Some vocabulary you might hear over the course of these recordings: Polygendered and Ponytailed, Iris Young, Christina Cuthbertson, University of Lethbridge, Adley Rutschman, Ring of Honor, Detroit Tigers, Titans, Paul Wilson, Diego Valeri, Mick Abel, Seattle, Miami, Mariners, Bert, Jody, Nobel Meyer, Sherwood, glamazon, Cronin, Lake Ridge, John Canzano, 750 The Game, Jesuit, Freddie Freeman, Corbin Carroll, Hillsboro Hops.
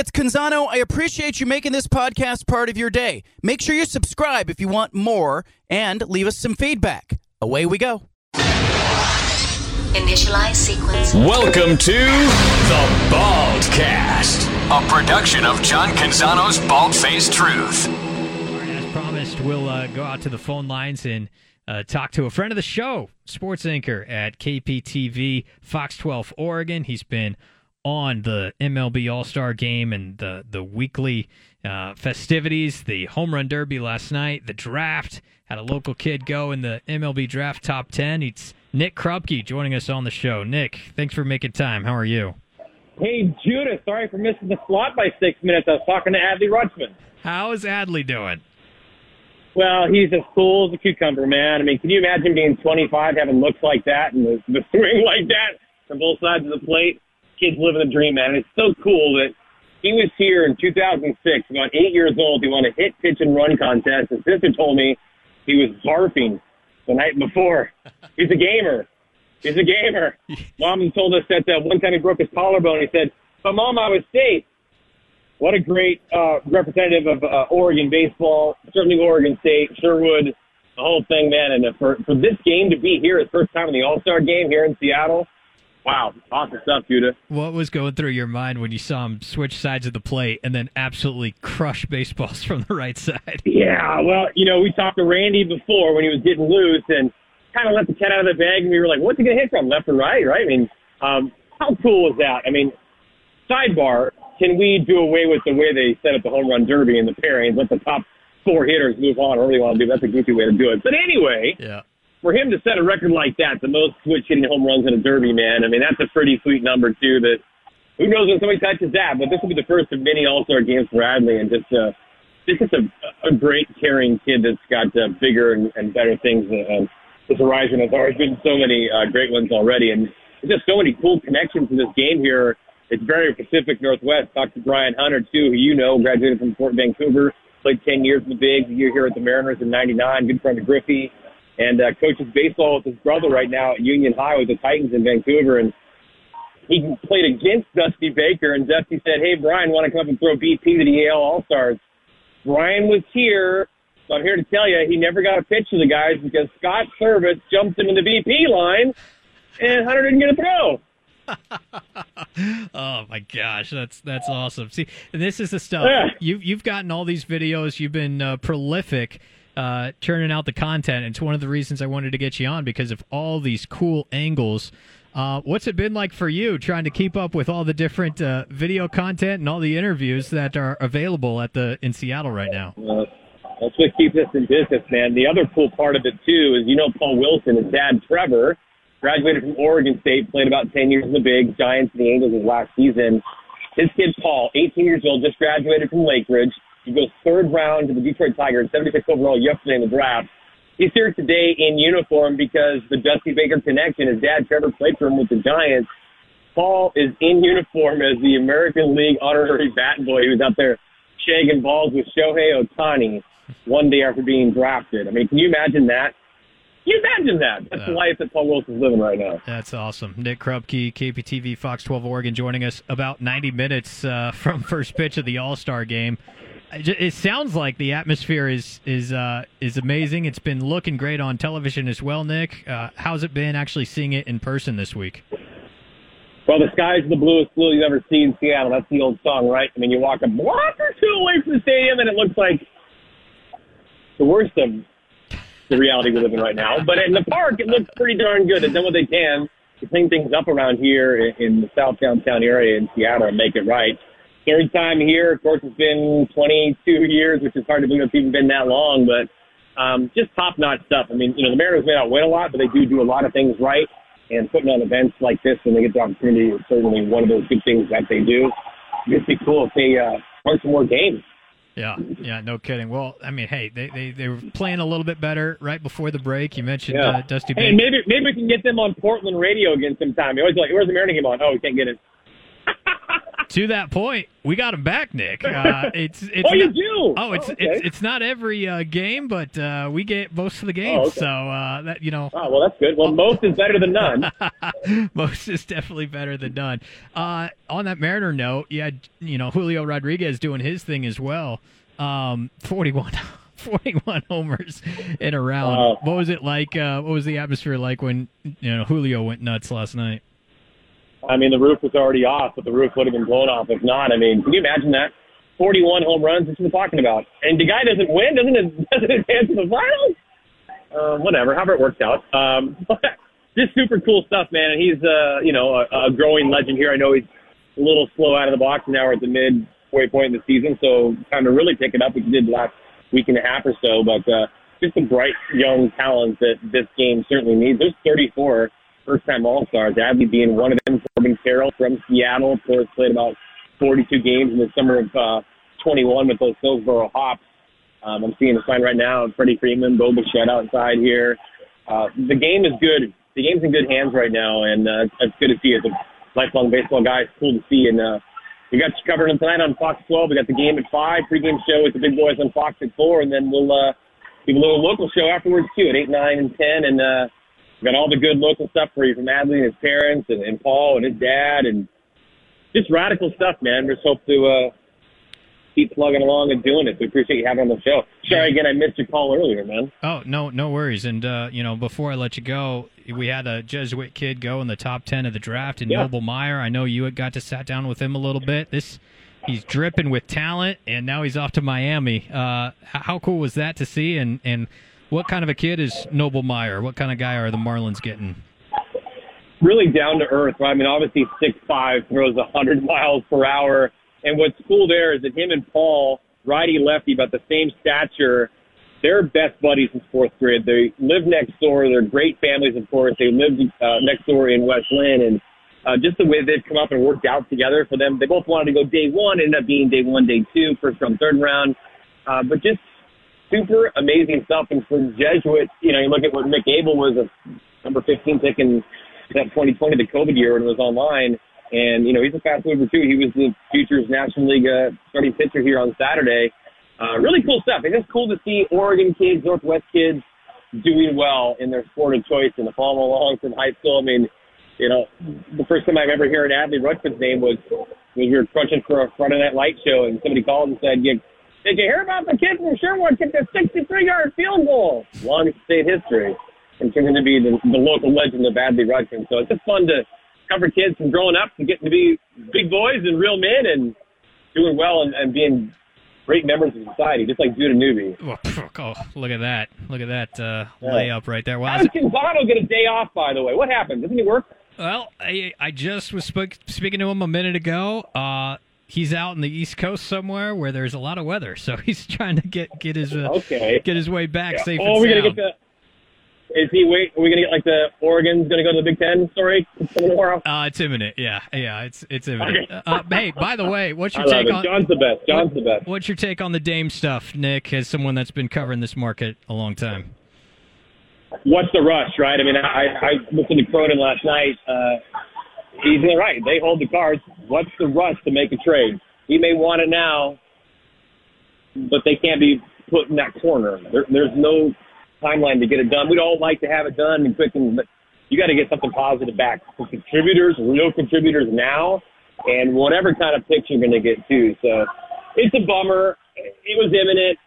it's Canzano. I appreciate you making this podcast part of your day. Make sure you subscribe if you want more and leave us some feedback. Away we go. Initialize sequence. Welcome to the Baldcast, a production of John Canzano's Baldface Truth. All right, as promised, we'll go out to the phone lines and talk to a friend of the show, sports anchor at KPTV, Fox 12 Oregon. He's been on the MLB All-Star Game and the weekly festivities, the Home Run Derby last night, the draft, had a local kid go in the MLB Draft Top 10. It's Nick Krupke joining us on the show. Nick, thanks for making time. How are you? Hey, Judah, sorry for missing the slot by 6 minutes. I was talking to Adley Rutschman. How is Adley doing? Well, he's as cool as a cucumber, man. I mean, can you imagine being 25, having looks like that and the swing like that from both sides of the plate? Kid's living the dream, man. And it's so cool that he was here in 2006, about 8 years old. He won a hit, pitch, and run contest. His sister told me he was barfing the night before. He's a gamer. He's a gamer. Mom told us that one time he broke his collarbone. He said, but Mom, I was safe. What a great representative of Oregon baseball, certainly Oregon State, Sherwood, the whole thing, man. And for this game to be here, his first time in the All-Star game here in Seattle, wow, awesome stuff, Judah. What was going through your mind when you saw him switch sides of the plate and then absolutely crush baseballs from the right side? Yeah, well, you know, we talked to Randy before when he was getting loose and kind of let the cat out of the bag, and we were like, what's he going to hit from, left or right, right? I mean, how cool is that? I mean, sidebar, can we do away with the way they set up the Home Run Derby and the pairings, let the top four hitters move on, or what do you want to do? That's a goofy way to do it. But anyway, yeah. For him to set a record like that, the most switch hitting home runs in a derby, man, I mean, that's a pretty sweet number, too, that who knows when somebody touches that, but this will be the first of many All-Star games for Adley, and just a great caring kid that's got bigger and better things. His horizon has already been so many great ones already, and just so many cool connections in this game here. It's very Pacific Northwest. Talked to Brian Hunter, too, who you know, graduated from Fort Vancouver, played 10 years in the Bigs, a year here at the Mariners in 99, good friend of Griffey. And coaches baseball with his brother right now at Union High with the Titans in Vancouver. And he played against Dusty Baker. And Dusty said, hey, Brian, want to come up and throw BP to the Yale All-Stars? Brian was here. So I'm here to tell you he never got a pitch to the guys because Scott Servais jumped him in the BP line and Hunter didn't get a throw. Oh my gosh, that's awesome. See, this is the stuff. Yeah. You've gotten all these videos. You've been prolific. Turning out the content. It's one of the reasons I wanted to get you on because of all these cool angles. What's it been like for you trying to keep up with all the different video content and all the interviews that are available in Seattle right now? That's what keeps us in business, man. The other cool part of it, too, is you know Paul Wilson, his dad, Trevor, graduated from Oregon State, played about 10 years in the Bigs, Giants and the Angels his last season. His kid, Paul, 18 years old, just graduated from Lake Ridge. He goes third round to the Detroit Tigers, 76 overall yesterday in the draft. He's here today in uniform because the Dusty Baker connection, his dad, Trevor, played for him with the Giants. Paul is in uniform as the American League honorary bat boy who's out there shagging balls with Shohei Otani one day after being drafted. I mean, can you imagine that? Can you imagine that? That's the life that Paul Wilson's living right now. That's awesome. Nick Krupke, KPTV, Fox 12 Oregon, joining us about 90 minutes from first pitch of the All-Star game. It sounds like the atmosphere is amazing. It's been looking great on television as well, Nick. How's it been actually seeing it in person this week? Well, the sky's the bluest blue you've ever seen in Seattle. That's the old song, right? I mean, you walk a block or two away from the stadium, and it looks like the worst of the reality we're living right now. But in the park, it looks pretty darn good. They've done what they can to clean things up around here in the south downtown area in Seattle and make it right. Third time here, of course, it's been 22 years, which is hard to believe it's even been that long, but just top-notch stuff. I mean, you know, the Mariners may not win a lot, but they do a lot of things right, and putting on events like this when they get the opportunity is certainly one of those good things that they do. It'd be cool if they start some more games. Yeah, no kidding. Well, I mean, hey, they were playing a little bit better right before the break. You mentioned Dusty Baker. Hey, maybe we can get them on Portland radio again sometime. They always like, where's the Mariners game on? Oh, we can't get it. To that point, we got him back, Nick. You do? Oh, it's not every game, but we get most of the games. Oh, okay. So that you know. Oh well, that's good. Well, most is better than none. Most is definitely better than none. On that Mariner note, yeah, you know, Julio Rodriguez doing his thing as well. 41 homers in a round. What was it like? What was the atmosphere like when Julio went nuts last night? I mean, the roof was already off, but the roof would have been blown off if not. I mean, can you imagine that? 41 home runs, that's what we're talking about. And the guy doesn't win, doesn't advance to the finals? Whatever, however it works out. Just super cool stuff, man. And he's, a growing legend here. I know he's a little slow out of the box. Now we're at the midway point in the season, so time to really pick it up, which he did last week and a half or so. But just some bright young talent that this game certainly needs. There's 34 first-time All-Stars, Adley being one of them, Corbin Carroll from Seattle. Of course, played about 42 games in the summer of 21 with those Hillsboro Hops. I'm seeing a sign right now of Freddie Freeman, Boba Shed outside here. The game is good. The game's in good hands right now, and it's good to see. As a lifelong baseball guy, it's cool to see. And we got you covered tonight on Fox 12. We got the game at 5, pregame show with the big boys on Fox at 4, and then we'll do a little local show afterwards, too, at 8, 9, and 10, and got all the good local stuff for you from Adley and his parents and Paul and his dad and just radical stuff, man. Just hope to keep plugging along and doing it. We appreciate you having on the show. Sorry again, I missed your call earlier, man. Oh, no worries. And, before I let you go, we had a Jesuit kid go in the top 10 of the draft in Nobel Meyer. I know you had got to sat down with him a little bit. He's dripping with talent, and now he's off to Miami. How cool was that to see? And what kind of a kid is Nobel Meyer? What kind of guy are the Marlins getting? Really down to earth. Right? I mean, obviously 6'5", throws 100 miles per hour. And what's cool there is that him and Paul, righty-lefty, about the same stature, they're best buddies since fourth grade. They live next door. They're great families, of course. They lived next door in West Lynn. And just the way they've come up and worked out together for them. They both wanted to go day one. It ended up being day one, day two, first round, third round. But just super amazing stuff. And for Jesuit, you look at what Mick Abel was, a number 15 pick in that 2020, the COVID year when it was online. And, he's a fast mover, too. He was the Futures National League starting pitcher here on Saturday. Really cool stuff. It's just cool to see Oregon kids, Northwest kids doing well in their sport of choice and following along from high school. I mean, the first time I've ever heard Adley Rutschman's name was when we were crunching for a Friday Night Light show and somebody called and said, "Did you hear about the kid from Sherwood kicked a 63-yard field goal?" Longest state history. And turned to be the local legend of Adley Rutschman. So it's just fun to cover kids from growing up to getting to be big boys and real men and doing well and being great members of society, just like Judah Newby. Oh, look at that. Look at that layup right there. Wow. How did Canzano get a day off, by the way? What happened? Doesn't he work? Well, I just was speaking to him a minute ago. He's out in the East Coast somewhere where there's a lot of weather, so he's trying to get his way back safe and sound. Are we gonna get Oregon's gonna go to the Big Ten story tomorrow? It's imminent. Yeah, it's imminent. Okay. Hey, by the way, what's your take on John's the best? What's your take on the Dame stuff, Nick? As someone that's been covering this market a long time. What's the rush, right? I mean, I listened to Cronin last night. He's right. They hold the cards. What's the rush to make a trade? He may want it now, but they can't be put in that corner. There's no timeline to get it done. We'd all like to have it done and quick, but you got to get something positive back. For contributors, real contributors now, and whatever kind of picks you're going to get too. So it's a bummer. It was imminent.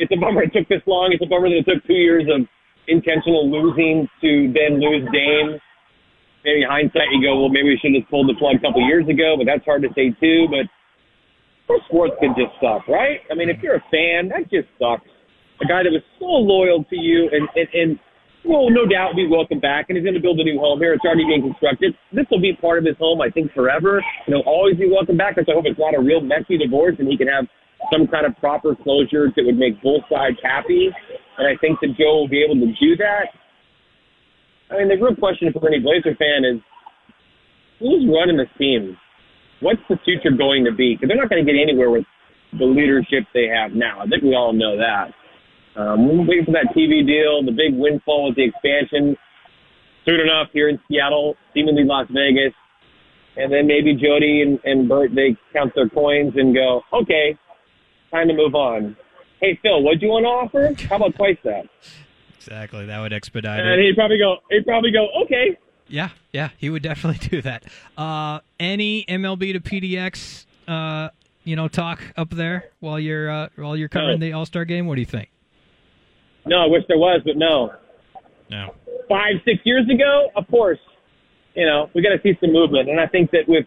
It's a bummer it took this long. It's a bummer that it took 2 years of intentional losing to then lose Dame. Maybe in hindsight, you go, well, maybe we should have pulled the plug a couple years ago, but that's hard to say, too. But sports can just suck, right? I mean, if you're a fan, that just sucks. A guy that was so loyal to you and will no doubt be welcome back, and he's going to build a new home here. It's already being constructed. This will be part of his home, I think, forever. Always be welcome back. I hope it's not a real messy divorce and he can have some kind of proper closure that would make both sides happy. And I think that Joe will be able to do that. I mean, the real question for any Blazer fan is, who's running this team? What's the future going to be? Because they're not going to get anywhere with the leadership they have now. I think we all know that. We're waiting for that TV deal, the big windfall with the expansion. Soon enough, here in Seattle, seemingly Las Vegas, And then maybe Jody and Bert, they count their coins and go, okay, time to move on. Hey, Phil, what do you want to offer? How about twice that? Exactly. That would expedite it. And he'd probably go, okay. Yeah, he would definitely do that. Any MLB to PDX, talk up there while you're covering the All-Star game? What do you think? No, I wish there was, but no. No. 5-6 years ago, of course. We got to see some movement, and I think that if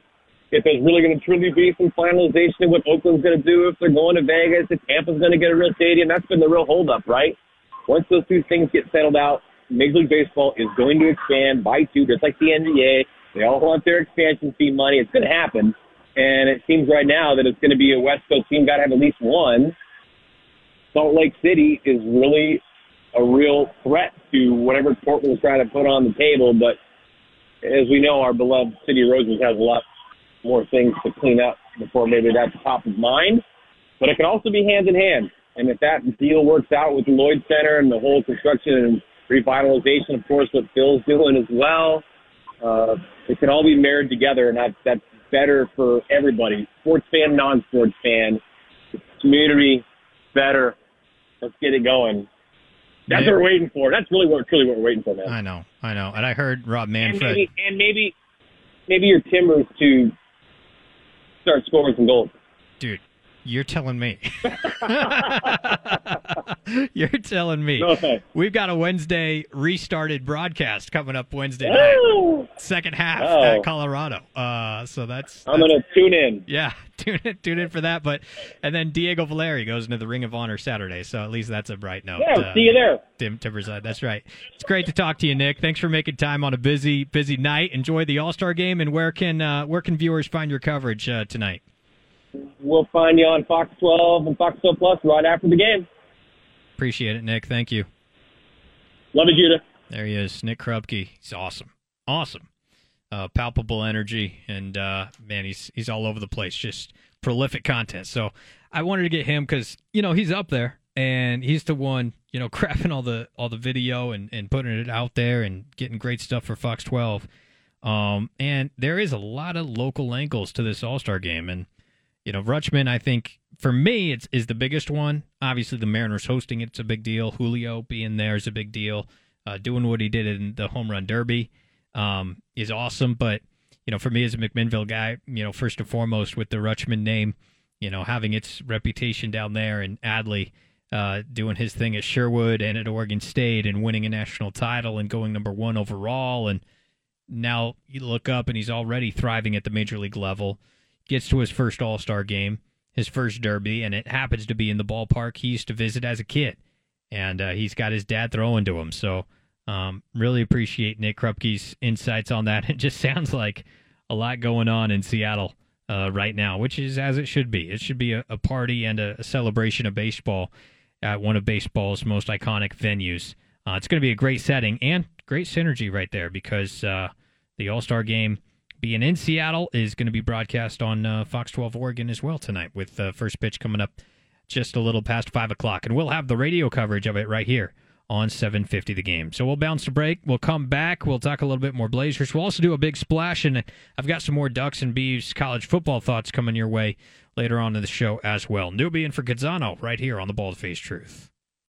there's really going to truly be some finalization of what Oakland's going to do, if they're going to Vegas, if Tampa's going to get a real stadium, that's been the real holdup, right? Once those two things get settled out, Major League Baseball is going to expand by 2, just like the NBA. They all want their expansion fee money. It's going to happen. And it seems right now that it's going to be a West Coast team, got to have at least one. Salt Lake City is really a real threat to whatever Portland's trying to put on the table. But as we know, our beloved City of Roses has a lot more things to clean up before maybe that's top of mind. But it can also be hand in hand. And if that deal works out with the Lloyd Center and the whole construction and revitalization, of course, what Phil's doing as well, it can all be married together, and that's better for everybody, sports fan, non-sports fan, community, better. Let's get it going. That's what we're waiting for. That's really what we're waiting for, man. I know. And I heard Rob Manfred. And maybe your Timbers to start scoring some goals. Dude, you're telling me. You're telling me. Okay. We've got a Wednesday restarted broadcast coming up Wednesday night. Oh. Second half at Colorado. So that's I'm going to tune in. Yeah, tune in for that. And then Diego Valeri goes into the Ring of Honor Saturday, so at least that's a bright note. Yeah, see you there. Tim Timberside, that's right. It's great to talk to you, Nick. Thanks for making time on a busy night. Enjoy the All-Star Game, and where can viewers find your coverage tonight? We'll find you on Fox 12 and Fox 12 Plus right after the game. Appreciate it, Nick. Thank you. Love it, Judah. There he is, Nick Krupke. He's awesome. Palpable energy, and, man, he's all over the place. Just prolific content. So I wanted to get him because, he's up there, and he's the one, crapping all the video and putting it out there and getting great stuff for Fox 12. And there is a lot of local angles to this All-Star game, and Rutschman, I think, for me, is the biggest one. Obviously, the Mariners hosting it's a big deal. Julio being there is a big deal. Doing what he did in the Home Run Derby is awesome. But, for me as a McMinnville guy, first and foremost with the Rutschman name, having its reputation down there, and Adley doing his thing at Sherwood and at Oregon State and winning a national title and going #1 overall. And now you look up and he's already thriving at the major league level. Gets to his first All-Star game, his first Derby, and it happens to be in the ballpark he used to visit as a kid. And he's got his dad throwing to him. So really appreciate Nick Krupke's insights on that. It just sounds like a lot going on in Seattle right now, which is as it should be. It should be a party and a celebration of baseball at one of baseball's most iconic venues. It's going to be a great setting and great synergy right there because the All-Star game being in Seattle is going to be broadcast on Fox 12 Oregon as well tonight with first pitch coming up just a little past 5 o'clock. And we'll have the radio coverage of it right here on 750 The Game. So we'll bounce a break. We'll come back. We'll talk a little bit more Blazers. We'll also do a big splash, and I've got some more Ducks and Beavs college football thoughts coming your way later on in the show as well. Newbie in for Canzano right here on the Baldface Truth.